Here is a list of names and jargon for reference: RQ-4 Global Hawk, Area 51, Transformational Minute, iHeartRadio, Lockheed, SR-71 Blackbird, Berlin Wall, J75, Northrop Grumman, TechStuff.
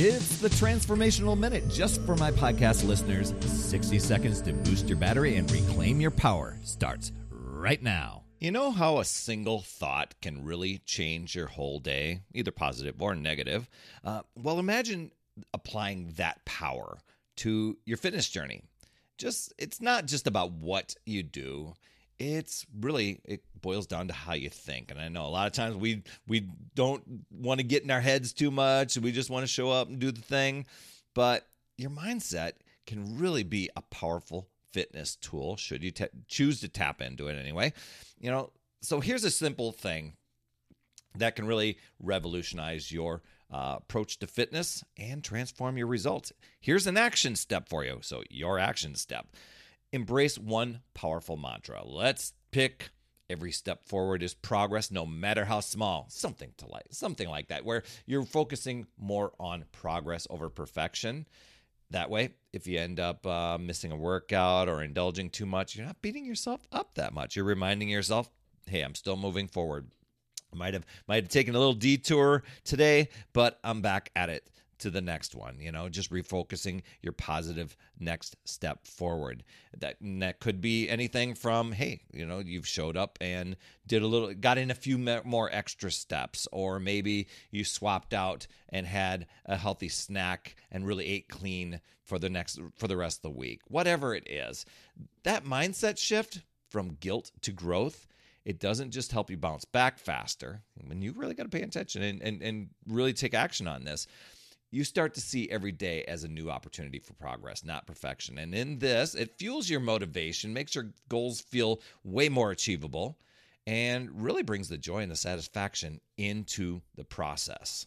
It's the Transformational Minute, just for my podcast listeners. 60 seconds to boost your battery and reclaim your power starts right now. You know how a single thought can really change your whole day, either positive or negative? Well, imagine applying that power to your fitness journey. It's not just about what you do. It boils down to how you think. And I know a lot of times we don't want to get in our heads too much. We just want to show up and do the thing. But your mindset can really be a powerful fitness tool, should you choose to tap into it anyway. So here's a simple thing that can really revolutionize your approach to fitness and transform your results. Here's an action step for you. So your action step. Embrace one powerful mantra. Let's pick every step forward is progress, no matter how small. Something like that, where you're focusing more on progress over perfection. That way, if you end up missing a workout or indulging too much, you're not beating yourself up that much. You're reminding yourself, hey, I'm still moving forward. I might have taken a little detour today, but I'm back at it to the next one, just refocusing your positive next step forward. That could be anything from, hey, you've showed up and got in a few more extra steps, or maybe you swapped out and had a healthy snack and really ate clean for the rest of the week. Whatever it is, that mindset shift from guilt to growth, it doesn't just help you bounce back faster. When you really got to pay attention and really take action on this, you start to see every day as a new opportunity for progress, not perfection. And in this, it fuels your motivation, makes your goals feel way more achievable, and really brings the joy and the satisfaction into the process.